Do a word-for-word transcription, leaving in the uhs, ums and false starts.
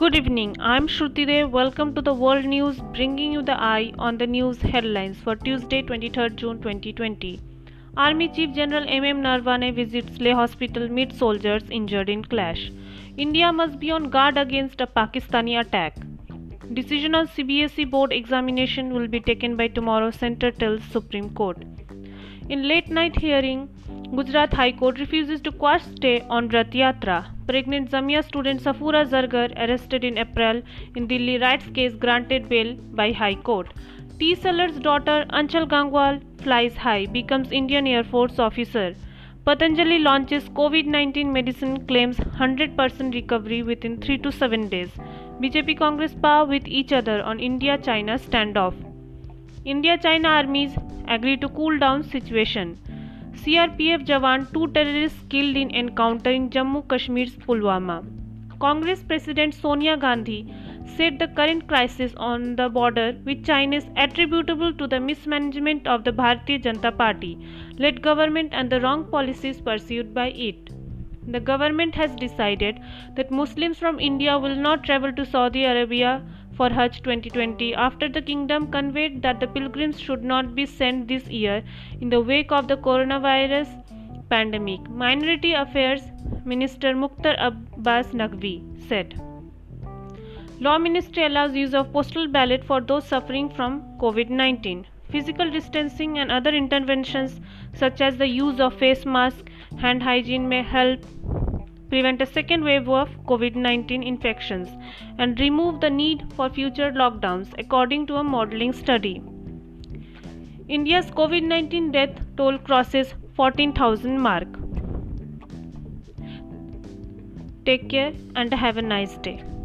Good evening, I'm Shruti Dev. Welcome to the World News, bringing you the eye on the news headlines for Tuesday, twenty-third June twenty twenty. Army Chief General M M Narwane visits Leh hospital, meets soldiers injured in clash. India must be on guard against a Pakistani attack. Decision on C B S E board examination will be taken by tomorrow, Centre tells Supreme Court. In late night hearing, Gujarat High Court refuses to quash stay on Rath Yatra. Pregnant Zamia student Safura Zargar arrested in April in Delhi riots case granted bail by High Court. Tea seller's daughter Anchal Gangwal flies high, becomes Indian Air Force officer. Patanjali launches COVID nineteen medicine, claims one hundred percent recovery within three to seven days. B J P Congress paw with each other on India-China standoff. India-China armies agree to cool down situation. C R P F jawan two terrorists killed in encounter in Jammu Kashmir's Pulwama. Congress President Sonia Gandhi said the current crisis on the border with China is attributable to the mismanagement of the Bharatiya Janata Party, led government and the wrong policies pursued by it. The government has decided that Muslims from India will not travel to Saudi Arabia for Hajj twenty twenty after the kingdom conveyed that the pilgrims should not be sent this year in the wake of the coronavirus pandemic, Minority Affairs Minister Mukhtar Abbas Naqvi said. Law Ministry allows use of postal ballot for those suffering from COVID nineteen. Physical distancing and other interventions such as the use of face mask, hand hygiene may help prevent a second wave of COVID nineteen infections and remove the need for future lockdowns, according to a modeling study. India's COVID nineteen death toll crosses fourteen thousand mark. Take care and have a nice day.